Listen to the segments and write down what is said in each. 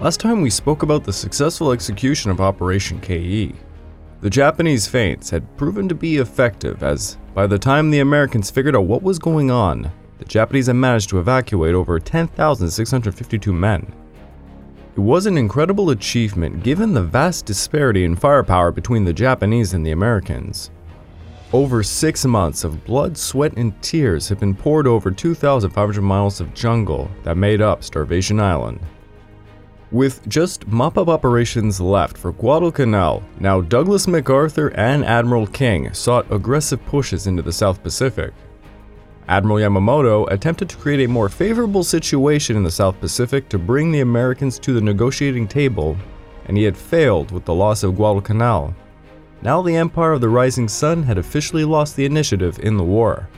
Last time we spoke about the successful execution of Operation KE. The Japanese feints had proven to be effective, as by the time the Americans figured out what was going on, the Japanese had managed to evacuate over 10,652 men. It was an incredible achievement given the vast disparity in firepower between the Japanese and the Americans. Over 6 months of blood, sweat, and tears had been poured over 2,500 miles of jungle that made up Starvation Island. With just mop-up operations left for Guadalcanal, now Douglas MacArthur and Admiral King sought aggressive pushes into the South Pacific. Admiral Yamamoto attempted to create a more favorable situation in the South Pacific to bring the Americans to the negotiating table, and he had failed with the loss of Guadalcanal. Now the Empire of the Rising Sun had officially lost the initiative in the war.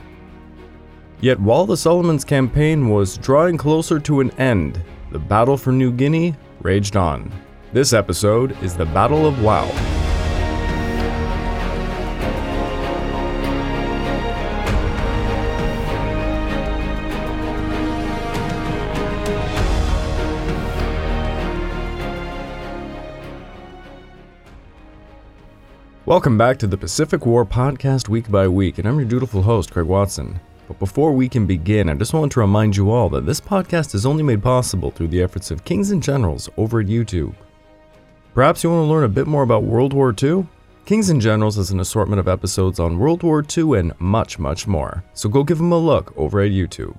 Yet while the Solomons campaign was drawing closer to an end, the battle for New Guinea raged on. This episode is the Battle of Wau. Welcome back to the Pacific War Podcast week by week, and I'm your dutiful host, Craig Watson. But before we can begin, I just want to remind you all that this podcast is only made possible through the efforts of Kings and Generals over at YouTube. Perhaps you want to learn a bit more about World War II? Kings and Generals is an assortment of episodes on World War II and much, much more, so go give them a look over at YouTube.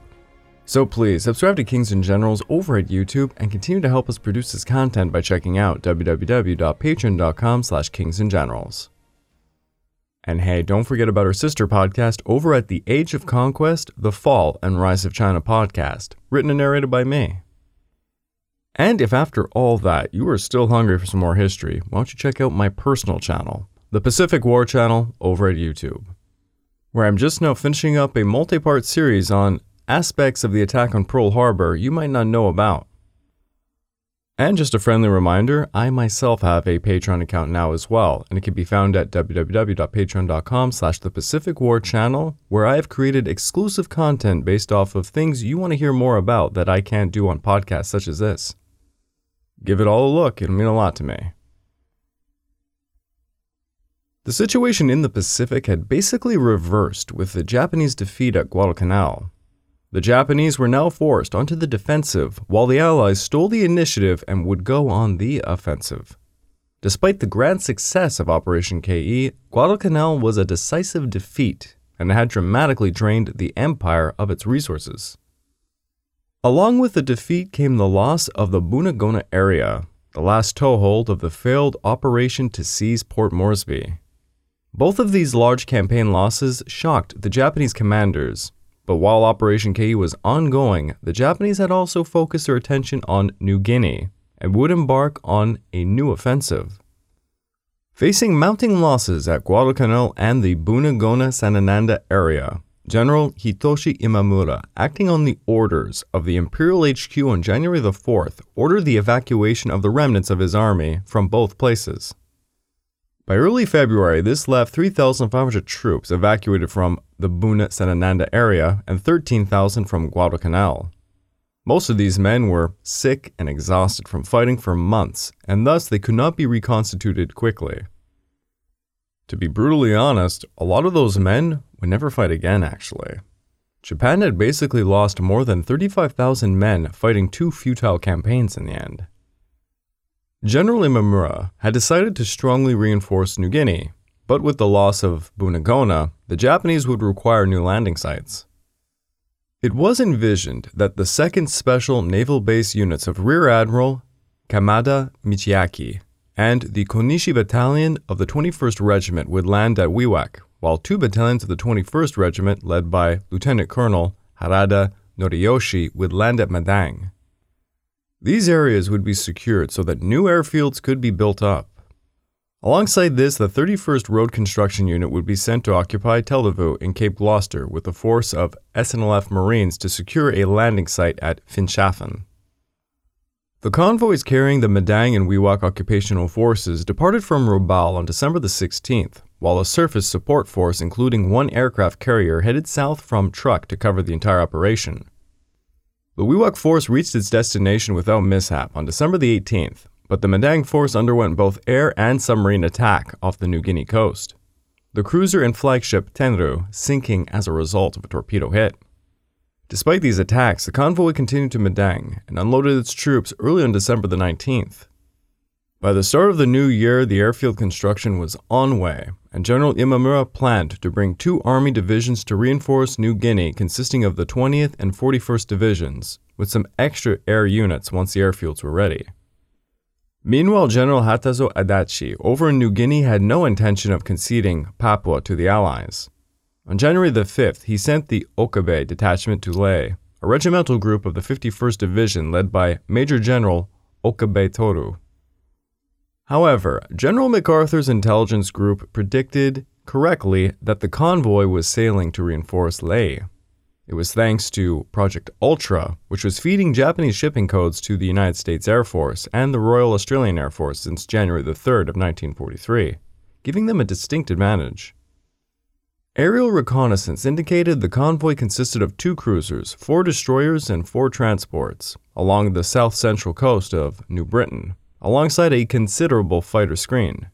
So please, subscribe to Kings and Generals over at YouTube and continue to help us produce this content by checking out www.patreon.com/kingsandgenerals. And hey, don't forget about our sister podcast over at The Age of Conquest, The Fall and Rise of China podcast, written and narrated by me. And if after all that you are still hungry for some more history, why don't you check out my personal channel, The Pacific War Channel over at YouTube, where I'm just now finishing up a multi-part series on aspects of the attack on Pearl Harbor you might not know about. And just a friendly reminder, I myself have a Patreon account now as well, and it can be found at www.patreon.com/thepacificwarchannel, where I have created exclusive content based off of things you want to hear more about that I can't do on podcasts such as this. Give it all a look, it'll mean a lot to me. The situation in the Pacific had basically reversed with the Japanese defeat at Guadalcanal. The Japanese were now forced onto the defensive, while the Allies stole the initiative and would go on the offensive. Despite the grand success of Operation KE, Guadalcanal was a decisive defeat and had dramatically drained the Empire of its resources. Along with the defeat came the loss of the Buna-Gona area, the last toehold of the failed operation to seize Port Moresby. Both of these large campaign losses shocked the Japanese commanders. But while Operation KE was ongoing, the Japanese had also focused their attention on New Guinea and would embark on a new offensive. Facing mounting losses at Guadalcanal and the Buna-Gona-Sanananda area, General Hitoshi Imamura, acting on the orders of the Imperial HQ on January the 4th, ordered the evacuation of the remnants of his army from both places. By early February, this left 3,500 troops evacuated from the Buna-Sanananda area and 13,000 from Guadalcanal. Most of these men were sick and exhausted from fighting for months, and thus they could not be reconstituted quickly. To be brutally honest, a lot of those men would never fight again, actually. Japan had basically lost more than 35,000 men fighting two futile campaigns in the end. General Imamura had decided to strongly reinforce New Guinea, but with the loss of Buna-Gona, the Japanese would require new landing sites. It was envisioned that the 2nd Special Naval Base units of Rear Admiral Kamada Michiaki and the Konishi Battalion of the 21st Regiment would land at Wewak, while two battalions of the 21st Regiment, led by Lieutenant Colonel Harada Noriyoshi, would land at Madang. These areas would be secured so that new airfields could be built up. Alongside this, the 31st Road Construction Unit would be sent to occupy Tellivu in Cape Gloucester with a force of SNLF Marines to secure a landing site at Finchafen. The convoys carrying the Madang and Wewak occupational forces departed from Rabaul on December the 16th, while a surface support force including one aircraft carrier headed south from Truk to cover the entire operation. The Wewak force reached its destination without mishap on December the 18th, but the Madang force underwent both air and submarine attack off the New Guinea coast, the cruiser and flagship Tenru sinking as a result of a torpedo hit. Despite these attacks, the convoy continued to Madang and unloaded its troops early on December the 19th. By the start of the new year, the airfield construction was on way, and General Imamura planned to bring two army divisions to reinforce New Guinea, consisting of the 20th and 41st divisions, with some extra air units once the airfields were ready. Meanwhile, General Hatazo Adachi over in New Guinea had no intention of conceding Papua to the Allies. On January the 5th, he sent the Okabe detachment to Leh, a regimental group of the 51st Division led by Major General Okabe Toru. However, General MacArthur's intelligence group predicted correctly that the convoy was sailing to reinforce Leh. It was thanks to Project Ultra, which was feeding Japanese shipping codes to the United States Air Force and the Royal Australian Air Force since January the 3rd of 1943, giving them a distinct advantage. Aerial reconnaissance indicated the convoy consisted of two cruisers, four destroyers, and four transports along the south-central coast of New Britain, alongside a considerable fighter screen.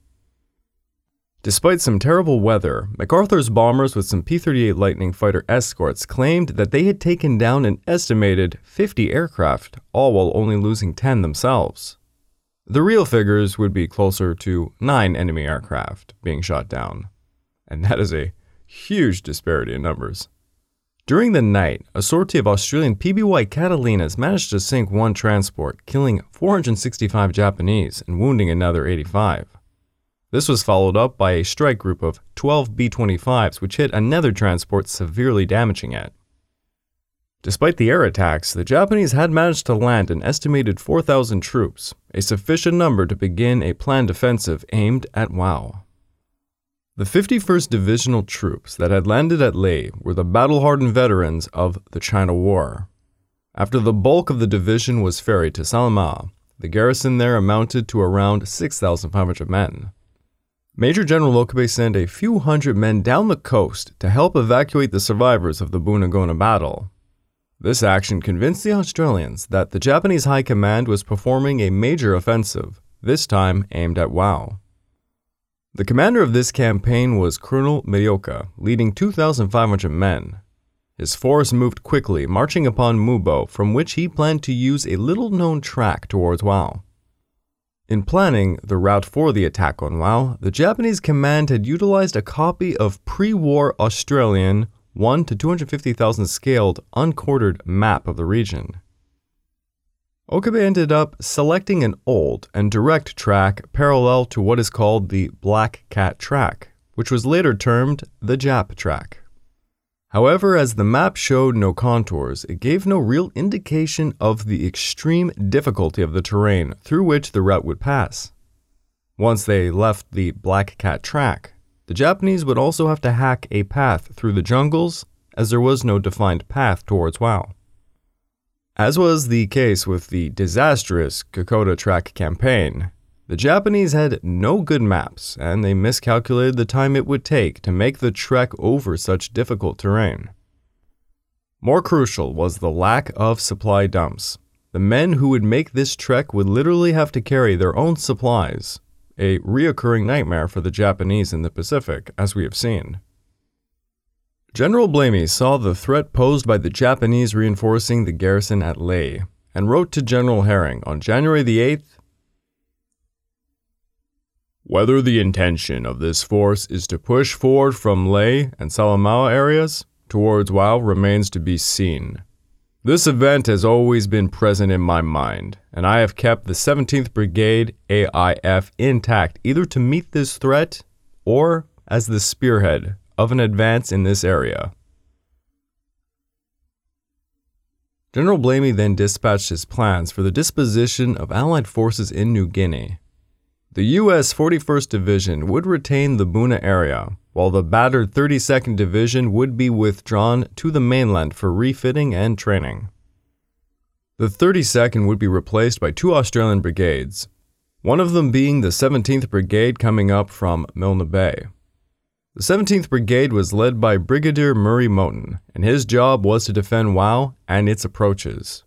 Despite some terrible weather, MacArthur's bombers with some P-38 Lightning fighter escorts claimed that they had taken down an estimated 50 aircraft, all while only losing 10 themselves. The real figures would be closer to 9 enemy aircraft being shot down, and that is a huge disparity in numbers. During the night, a sortie of Australian PBY Catalinas managed to sink one transport, killing 465 Japanese and wounding another 85. This was followed up by a strike group of 12 B-25s which hit another transport, severely damaging it. Despite the air attacks, the Japanese had managed to land an estimated 4,000 troops, a sufficient number to begin a planned offensive aimed at Wau. The 51st Divisional troops that had landed at Leh were the battle-hardened veterans of the China War. After the bulk of the division was ferried to Salamaua, the garrison there amounted to around 6,500 men. Major General Okabe sent a few hundred men down the coast to help evacuate the survivors of the Buna-Gona battle. This action convinced the Australians that the Japanese High Command was performing a major offensive, this time aimed at Wau. The commander of this campaign was Colonel Mirioka, leading 2,500 men. His force moved quickly, marching upon Mubo, from which he planned to use a little-known track towards Wau. In planning the route for the attack on Wau, the Japanese command had utilized a copy of pre-war Australian 1 to 250,000 scaled, unquartered map of the region. Okabe ended up selecting an old and direct track parallel to what is called the Black Cat Track, which was later termed the Jap Track. However, as the map showed no contours, it gave no real indication of the extreme difficulty of the terrain through which the route would pass. Once they left the Black Cat Track, the Japanese would also have to hack a path through the jungles, as there was no defined path towards Wau. As was the case with the disastrous Kokoda Track campaign, the Japanese had no good maps, and they miscalculated the time it would take to make the trek over such difficult terrain. More crucial was the lack of supply dumps. The men who would make this trek would literally have to carry their own supplies, a reoccurring nightmare for the Japanese in the Pacific, as we have seen. General Blamey saw the threat posed by the Japanese reinforcing the garrison at Leh, and wrote to General Herring on January the 8th, "Whether the intention of this force is to push forward from Leh and Salamaua areas towards Wau remains to be seen. This event has always been present in my mind, and I have kept the 17th Brigade AIF intact either to meet this threat or as the spearhead of an advance in this area." General Blamey then dispatched his plans for the disposition of Allied forces in New Guinea. The U.S. 41st Division would retain the Buna area, while the battered 32nd Division would be withdrawn to the mainland for refitting and training. The 32nd would be replaced by two Australian brigades, one of them being the 17th Brigade coming up from Milne Bay. The 17th Brigade was led by Brigadier Murray Moten, and his job was to defend Wau and its approaches,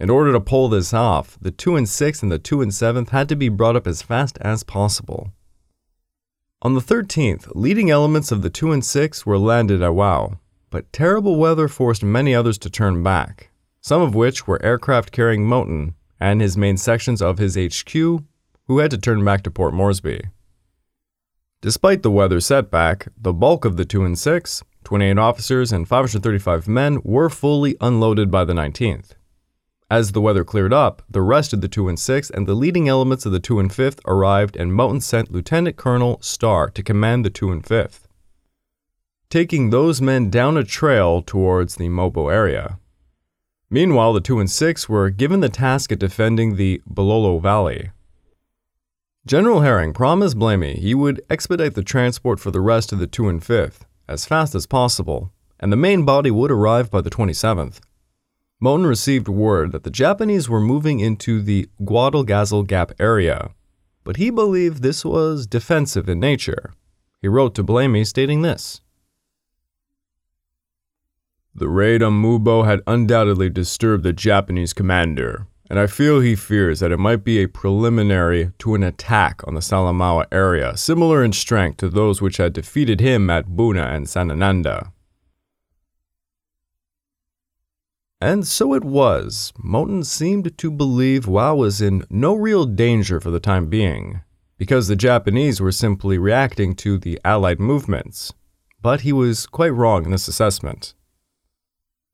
In order to pull this off, the 2 and 6th and the 2 and 7th had to be brought up as fast as possible. On the 13th, leading elements of the 2 and 6th were landed at Wau, but terrible weather forced many others to turn back, some of which were aircraft carrying Moten and his main sections of his HQ, who had to turn back to Port Moresby. Despite the weather setback, the bulk of the 2 and 6, 28 officers and 535 men, were fully unloaded by the 19th. As the weather cleared up, the rest of the 2 and 6th and the leading elements of the 2 and 5th arrived, and Moten sent Lieutenant Colonel Starr to command the 2 and 5th, taking those men down a trail towards the Mubo area. Meanwhile, the 2 and 6th were given the task of defending the Bulolo Valley. General Herring promised Blamey he would expedite the transport for the rest of the 2 and 5th as fast as possible, and the main body would arrive by the 27th. Moten received word that the Japanese were moving into the Guadalcanal Gap area, but he believed this was defensive in nature. He wrote to Blamey stating this: "The raid on Mubo had undoubtedly disturbed the Japanese commander, and I feel he fears that it might be a preliminary to an attack on the Salamaua area, similar in strength to those which had defeated him at Buna and Sanananda." And so it was. Moten seemed to believe Wau was in no real danger for the time being, because the Japanese were simply reacting to the Allied movements. But he was quite wrong in this assessment.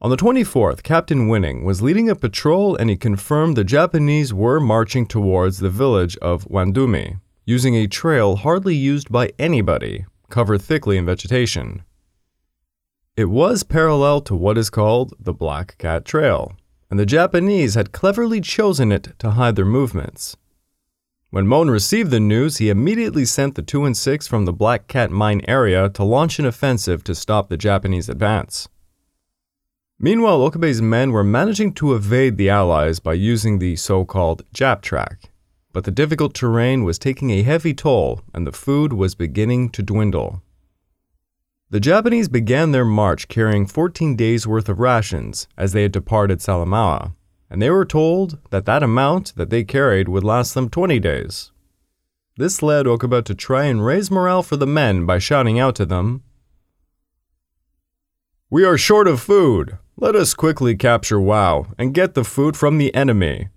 On the 24th, Captain Winning was leading a patrol, and he confirmed the Japanese were marching towards the village of Wandumi, using a trail hardly used by anybody, covered thickly in vegetation. It was parallel to what is called the Black Cat Trail, and the Japanese had cleverly chosen it to hide their movements. When Moten received the news, he immediately sent the 2 and 6 from the Black Cat Mine area to launch an offensive to stop the Japanese advance. Meanwhile, Okabe's men were managing to evade the Allies by using the so-called Jap Track, but the difficult terrain was taking a heavy toll, and the food was beginning to dwindle. The Japanese began their march carrying 14 days' worth of rations as they had departed Salamaua, and they were told that that amount that they carried would last them 20 days. This led Okabe to try and raise morale for the men by shouting out to them, "We are short of food. Let us quickly capture Wau and get the food from the enemy."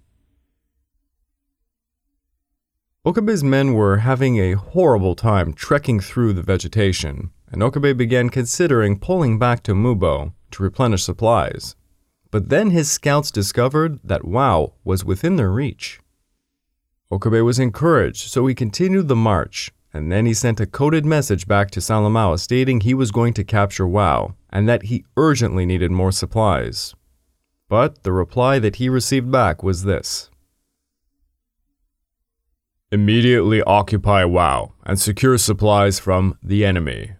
Okabe's men were having a horrible time trekking through the vegetation, and Okabe began considering pulling back to Mubo to replenish supplies. But then his scouts discovered that Wau was within their reach. Okabe was encouraged, so he continued the march, and then he sent a coded message back to Salamaua stating he was going to capture Wau and that he urgently needed more supplies. But the reply that he received back was this: "Immediately occupy Wau and secure supplies from the enemy."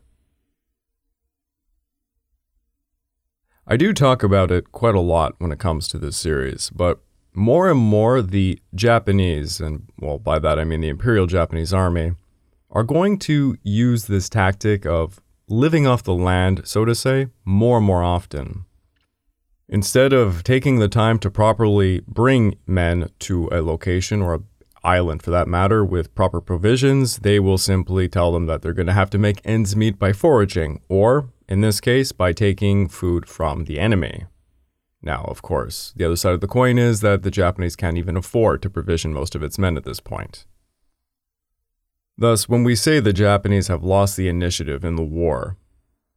I do talk about it quite a lot when it comes to this series, but more and more the Japanese, and well, by that I mean the Imperial Japanese Army, are going to use this tactic of living off the land, so to say, more and more often. Instead of taking the time to properly bring men to a location, or an island for that matter, with proper provisions, they will simply tell them that they're going to have to make ends meet by foraging, or in this case, by taking food from the enemy. Now, of course, the other side of the coin is that the Japanese can't even afford to provision most of its men at this point. Thus, when we say the Japanese have lost the initiative in the war,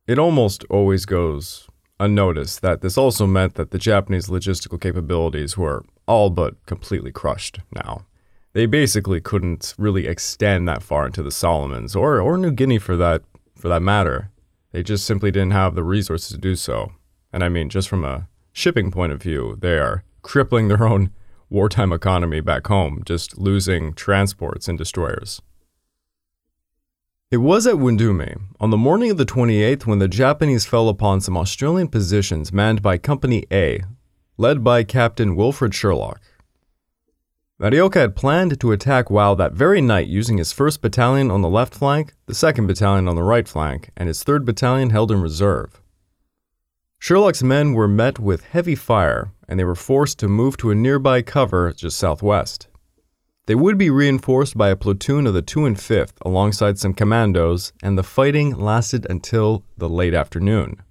it almost always goes unnoticed that this also meant that the Japanese logistical capabilities were all but completely crushed now. They basically couldn't really extend that far into the Solomons, or New Guinea for that matter. They just simply didn't have the resources to do so. And I mean, just from a shipping point of view, they are crippling their own wartime economy back home, just losing transports and destroyers. It was at Wandumi, on the morning of the 28th, when the Japanese fell upon some Australian positions manned by Company A, led by Captain Wilfred Sherlock. Mirioka had planned to attack Wau that very night using his 1st Battalion on the left flank, the 2nd Battalion on the right flank, and his 3rd Battalion held in reserve. Sherlock's men were met with heavy fire, and they were forced to move to a nearby cover just southwest. They would be reinforced by a platoon of the 2 and 5th alongside some commandos, and the fighting lasted until the late afternoon.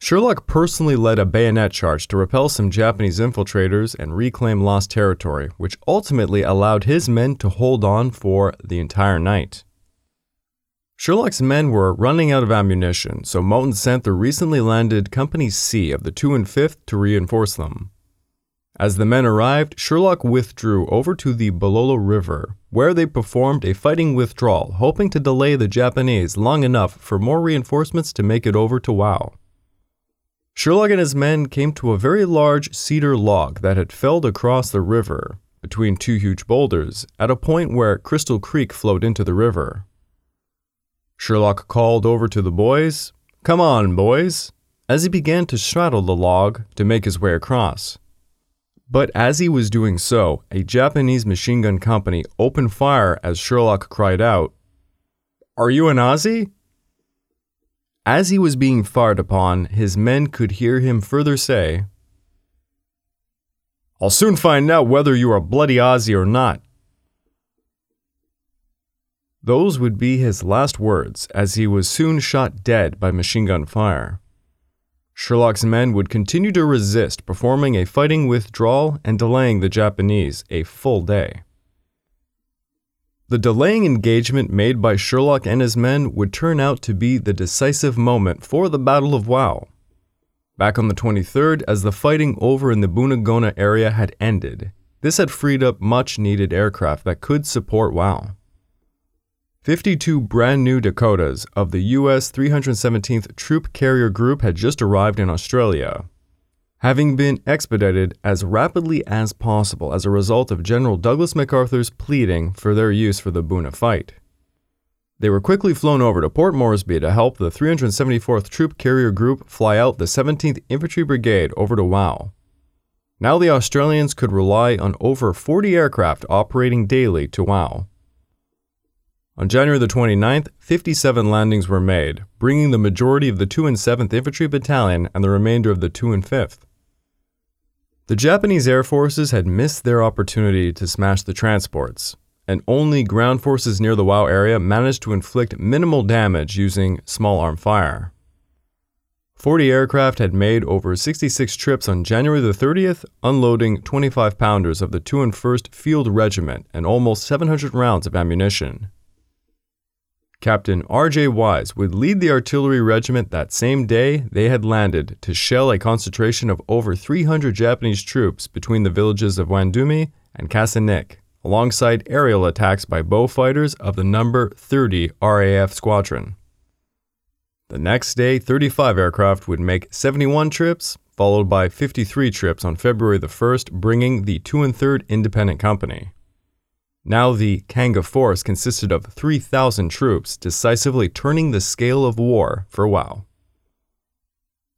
Sherlock personally led a bayonet charge to repel some Japanese infiltrators and reclaim lost territory, which ultimately allowed his men to hold on for the entire night. Sherlock's men were running out of ammunition, so Moten sent the recently landed Company C of the 2 and 5th to reinforce them. As the men arrived, Sherlock withdrew over to the Bulolo River, where they performed a fighting withdrawal, hoping to delay the Japanese long enough for more reinforcements to make it over to Wau. Sherlock and his men came to a very large cedar log that had felled across the river, between two huge boulders, at a point where Crystal Creek flowed into the river. Sherlock called over to the boys, "Come on, boys," as he began to straddle the log to make his way across. But as he was doing so, a Japanese machine gun company opened fire as Sherlock cried out, "Are you an Aussie?" As he was being fired upon, his men could hear him further say, "I'll soon find out whether you are a bloody Aussie or not." Those would be his last words, as he was soon shot dead by machine gun fire. Sherlock's men would continue to resist, performing a fighting withdrawal and delaying the Japanese a full day. The delaying engagement made by Sherlock and his men would turn out to be the decisive moment for the Battle of Wau. Back on the 23rd, as the fighting over in the Buna-Gona area had ended, this had freed up much-needed aircraft that could support Wau. 52 brand new Dakotas of the U.S. 317th Troop Carrier Group had just arrived in Australia, having been expedited as rapidly as possible as a result of General Douglas MacArthur's pleading for their use for the Buna fight. They were quickly flown over to Port Moresby to help the 374th Troop Carrier Group fly out the 17th Infantry Brigade over to Wau. Now the Australians could rely on over 40 aircraft operating daily to Wau. On January the 29th, 57 landings were made, bringing the majority of the 2 and 7th Infantry Battalion and the remainder of the 2 and 5th. The Japanese Air Forces had missed their opportunity to smash the transports, and only ground forces near the Wau area managed to inflict minimal damage using small arm fire. 40 aircraft had made over 66 trips on January the 30th, unloading 25-pounders of the 2 and 1st Field Regiment and almost 700 rounds of ammunition. Captain R.J. Wise would lead the artillery regiment that same day they had landed to shell a concentration of over 300 Japanese troops between the villages of Wandumi and Kasanik, alongside aerial attacks by bow fighters of the number 30 RAF squadron. The next day, 35 aircraft would make 71 trips, followed by 53 trips on February the 1st, bringing the 2 and 3rd Independent Company. Now the Kanga force consisted of 3,000 troops, decisively turning the scale of war for Wau.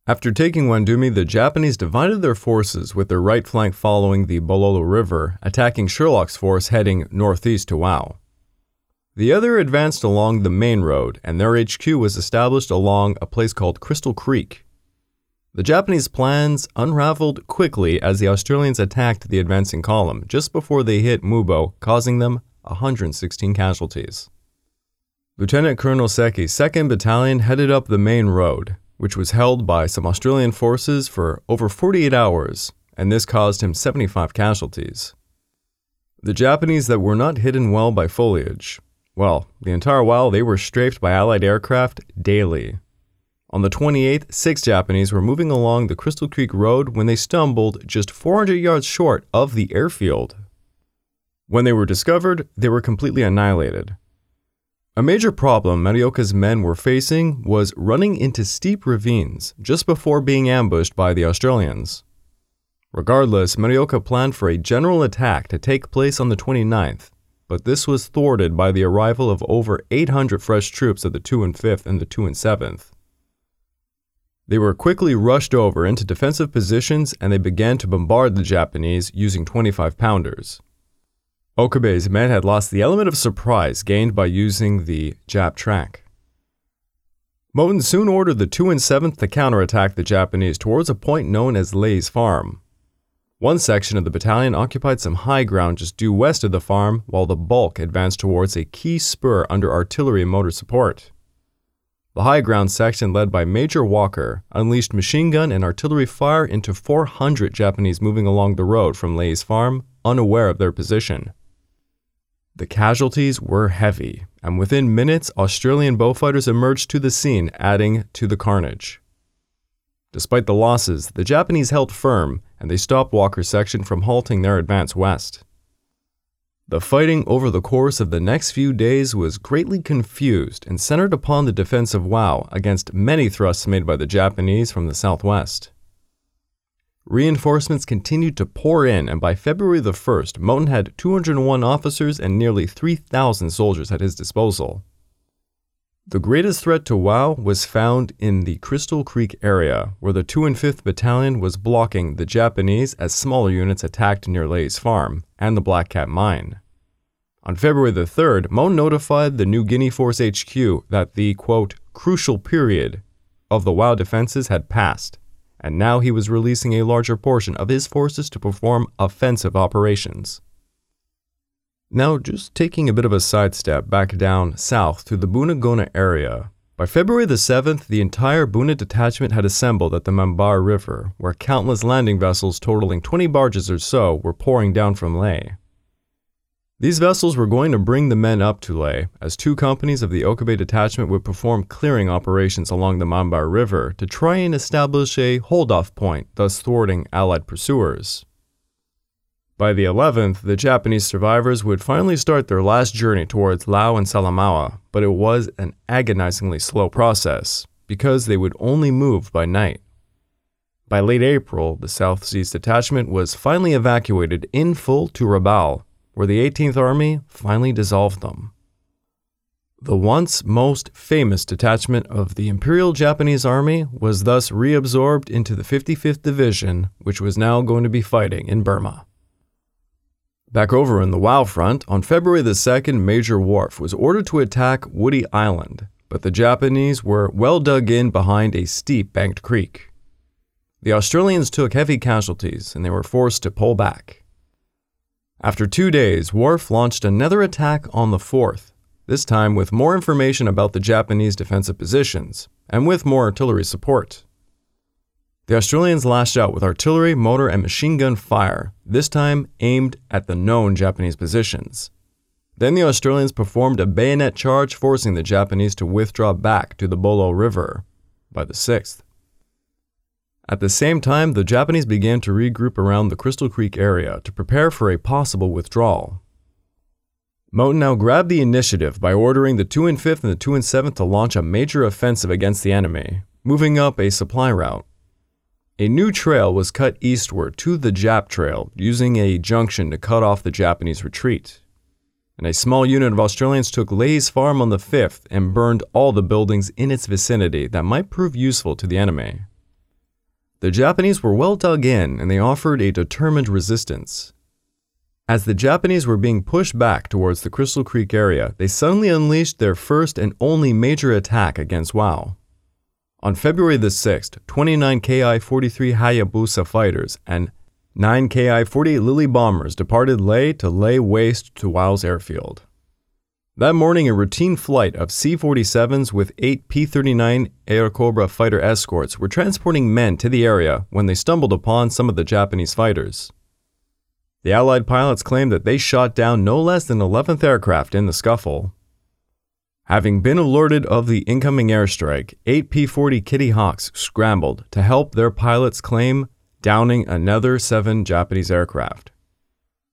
After taking Wandumi, the Japanese divided their forces with their right flank following the Bulolo River, attacking Sherlock's force heading northeast to Wau. The other advanced along the main road, and their HQ was established along a place called Crystal Creek. The Japanese plans unraveled quickly as the Australians attacked the advancing column just before they hit Mubo, causing them 116 casualties. Lieutenant Colonel Seki's 2nd Battalion headed up the main road, which was held by some Australian forces for over 48 hours, and this caused him 75 casualties. The Japanese that were not hidden well by foliage. Well, the entire while they were strafed by Allied aircraft daily. On the 28th, 6 Japanese were moving along the Crystal Creek Road when they stumbled just 400 yards short of the airfield. When they were discovered, they were completely annihilated. A major problem Marioka's men were facing was running into steep ravines just before being ambushed by the Australians. Regardless, Mirioka planned for a general attack to take place on the 29th, but this was thwarted by the arrival of over 800 fresh troops of the 2 and 5th and the 2 and 7th. They were quickly rushed over into defensive positions and they began to bombard the Japanese using 25-pounders. Okabe's men had lost the element of surprise gained by using the Jap Track. Moten soon ordered the 2 and 7th to counterattack the Japanese towards a point known as Lay's Farm. One section of the battalion occupied some high ground just due west of the farm, while the bulk advanced towards a key spur under artillery and motor support. The high ground section, led by Major Walker, unleashed machine gun and artillery fire into 400 Japanese moving along the road from Lay's Farm, unaware of their position. The casualties were heavy, and within minutes, Australian bowfighters emerged to the scene, adding to the carnage. Despite the losses, the Japanese held firm, and they stopped Walker's section from halting their advance west. The fighting over the course of the next few days was greatly confused and centered upon the defense of Wau against many thrusts made by the Japanese from the southwest. Reinforcements continued to pour in, and by February the 1st, Moten had 201 officers and nearly 3,000 soldiers at his disposal. The greatest threat to Wau was found in the Crystal Creek area, where the 2 and 5th Battalion was blocking the Japanese as smaller units attacked near Lay's Farm and the Black Cat Mine. On February the 3rd, Moten notified the New Guinea Force HQ that the, quote, crucial period of the Wau defenses had passed, and now he was releasing a larger portion of his forces to perform offensive operations. Now, just taking a bit of a sidestep back down south to the Buna-Gona area. By February the 7th, the entire Buna detachment had assembled at the Mambar River, where countless landing vessels totaling 20 barges or so were pouring down from Leh. These vessels were going to bring the men up to Leh, as two companies of the Okabe detachment would perform clearing operations along the Mambar River to try and establish a hold-off point, thus thwarting Allied pursuers. By the 11th, the Japanese survivors would finally start their last journey towards Lau and Salamaua, but it was an agonizingly slow process, because they would only move by night. By late April, the South Seas Detachment was finally evacuated in full to Rabaul, where the 18th Army finally dissolved them. The once most famous detachment of the Imperial Japanese Army was thus reabsorbed into the 55th Division, which was now going to be fighting in Burma. Back over in the Wau front, on February the 2nd, Major Wharf was ordered to attack Woody Island, but the Japanese were well dug in behind a steep banked creek. The Australians took heavy casualties, and they were forced to pull back. After 2 days, Wharf launched another attack on the 4th, this time with more information about the Japanese defensive positions, and with more artillery support. The Australians lashed out with artillery, motor, and machine gun fire, this time aimed at the known Japanese positions. Then the Australians performed a bayonet charge, forcing the Japanese to withdraw back to the Bulolo River by the 6th. At the same time, the Japanese began to regroup around the Crystal Creek area to prepare for a possible withdrawal. Moten now grabbed the initiative by ordering the 2 and 5th and the 2 and 7th to launch a major offensive against the enemy, moving up a supply route. A new trail was cut eastward to the Jap Trail, using a junction to cut off the Japanese retreat. And a small unit of Australians took Lay's Farm on the 5th and burned all the buildings in its vicinity that might prove useful to the enemy. The Japanese were well dug in, and they offered a determined resistance. As the Japanese were being pushed back towards the Crystal Creek area, they suddenly unleashed their first and only major attack against Wau. On February the 6th, 29 Ki-43 Hayabusa fighters and 9 Ki-48 Lily bombers departed Leh to lay waste to Wau's airfield. That morning, a routine flight of C-47s with 8 P-39 Air Cobra fighter escorts were transporting men to the area when they stumbled upon some of the Japanese fighters. The Allied pilots claimed that they shot down no less than 11 aircraft in the scuffle. Having been alerted of the incoming airstrike, 8 P-40 Kitty Hawks scrambled to help their pilots claim downing another 7 Japanese aircraft.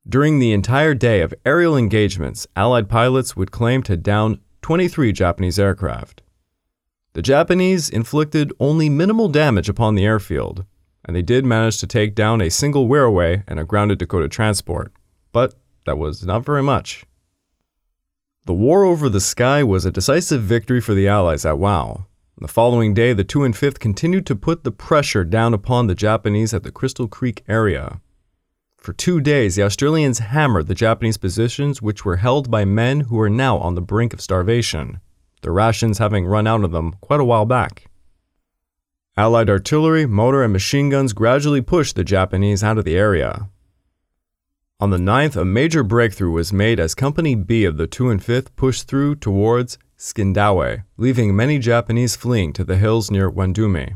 During the entire day of aerial engagements, Allied pilots would claim to down 23 Japanese aircraft. The Japanese inflicted only minimal damage upon the airfield, and they did manage to take down a single Werroway and a grounded Dakota transport, but that was not very much. The war over the sky was a decisive victory for the Allies at Wau. The following day, the 2 and 5th continued to put the pressure down upon the Japanese at the Crystal Creek area. For 2 days, the Australians hammered the Japanese positions, which were held by men who were now on the brink of starvation, their rations having run out of them quite a while back. Allied artillery, motor, and machine guns gradually pushed the Japanese out of the area. On the 9th, a major breakthrough was made as Company B of the 2 and 5th pushed through towards Skindawe, leaving many Japanese fleeing to the hills near Wandumi.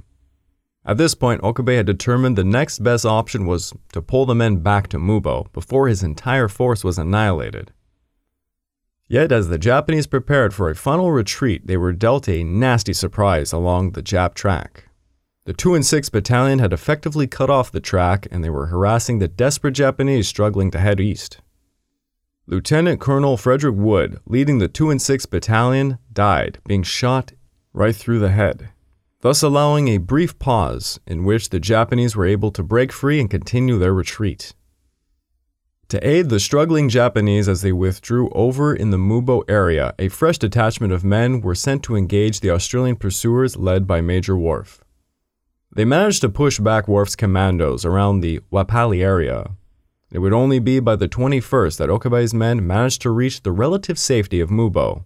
At this point, Okabe had determined the next best option was to pull the men back to Mubo before his entire force was annihilated. Yet, as the Japanese prepared for a final retreat, they were dealt a nasty surprise along the Jap Track. The 2 and 6th Battalion had effectively cut off the track, and they were harassing the desperate Japanese struggling to head east. Lieutenant Colonel Frederick Wood, leading the 2 and 6th Battalion, died, being shot right through the head, thus allowing a brief pause in which the Japanese were able to break free and continue their retreat. To aid the struggling Japanese as they withdrew over in the Mubo area, a fresh detachment of men were sent to engage the Australian pursuers led by Major Wharfe. They managed to push back Wharfe's commandos around the Wapali area. It would only be by the 21st that Okabe's men managed to reach the relative safety of Mubo.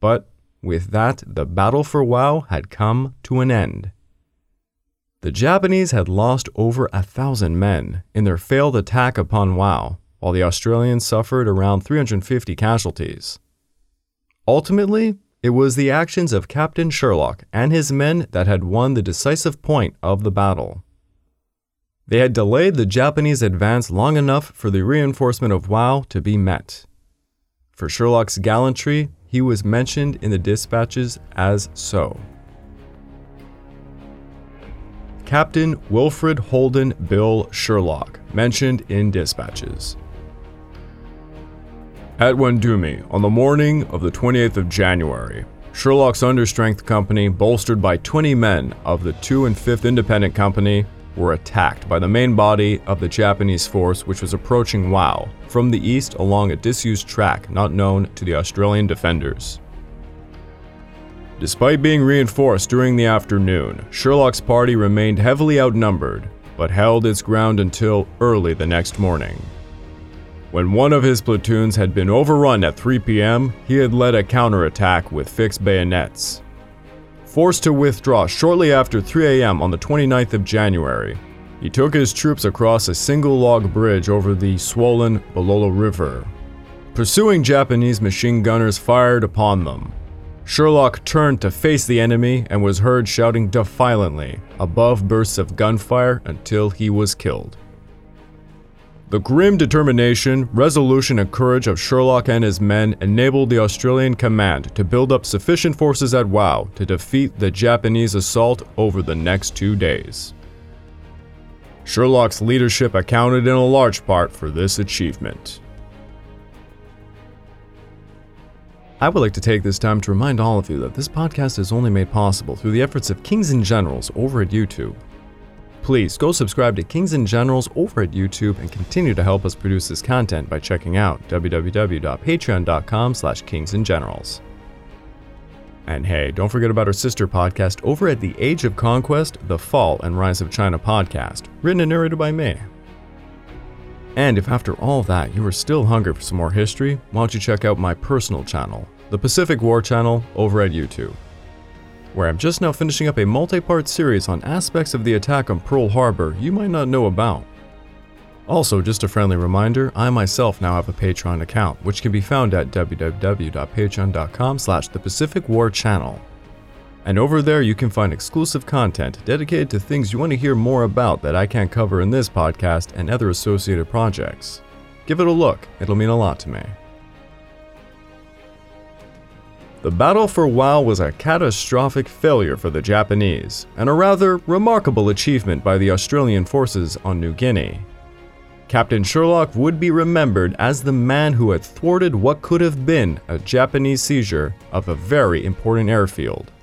But with that, the battle for Wau had come to an end. The Japanese had lost over 1,000 men in their failed attack upon Wau, while the Australians suffered around 350 casualties. Ultimately, it was the actions of Captain Sherlock and his men that had won the decisive point of the battle. They had delayed the Japanese advance long enough for the reinforcement of Wau to be met. For Sherlock's gallantry, he was mentioned in the dispatches as so. Captain Wilfred Holden Bill Sherlock, mentioned in dispatches. At Wandumi, on the morning of the 28th of January, Sherlock's understrength company, bolstered by 20 men of the 2 and 5th Independent Company, were attacked by the main body of the Japanese force, which was approaching Wau from the east along a disused track not known to the Australian defenders. Despite being reinforced during the afternoon, Sherlock's party remained heavily outnumbered, but held its ground until early the next morning. When one of his platoons had been overrun at 3 p.m., he had led a counterattack with fixed bayonets. Forced to withdraw shortly after 3 a.m. on the 29th of January, he took his troops across a single log bridge over the swollen Bulolo River. Pursuing Japanese machine gunners fired upon them. Sherlock turned to face the enemy and was heard shouting defiantly above bursts of gunfire until he was killed. The grim determination, resolution, and courage of Sherlock and his men enabled the Australian command to build up sufficient forces at Wau to defeat the Japanese assault over the next 2 days. Sherlock's leadership accounted in a large part for this achievement. I would like to take this time to remind all of you that this podcast is only made possible through the efforts of Kings and Generals over at YouTube. Please go subscribe to Kings and Generals over at YouTube and continue to help us produce this content by checking out www.patreon.com/kingsandgenerals. And hey, don't forget about our sister podcast over at The Age of Conquest, The Fall and Rise of China podcast, written and narrated by me. And if after all that you are still hungry for some more history, why don't you check out my personal channel, The Pacific War Channel, over at YouTube, where I'm just now finishing up a multi-part series on aspects of the attack on Pearl Harbor you might not know about. Also, just a friendly reminder, I myself now have a Patreon account, which can be found at www.patreon.com/the Pacific War Channel. And over there you can find exclusive content dedicated to things you want to hear more about that I can't cover in this podcast and other associated projects. Give it a look, it'll mean a lot to me. The battle for Wau was a catastrophic failure for the Japanese, and a rather remarkable achievement by the Australian forces on New Guinea. Captain Sherlock would be remembered as the man who had thwarted what could have been a Japanese seizure of a very important airfield.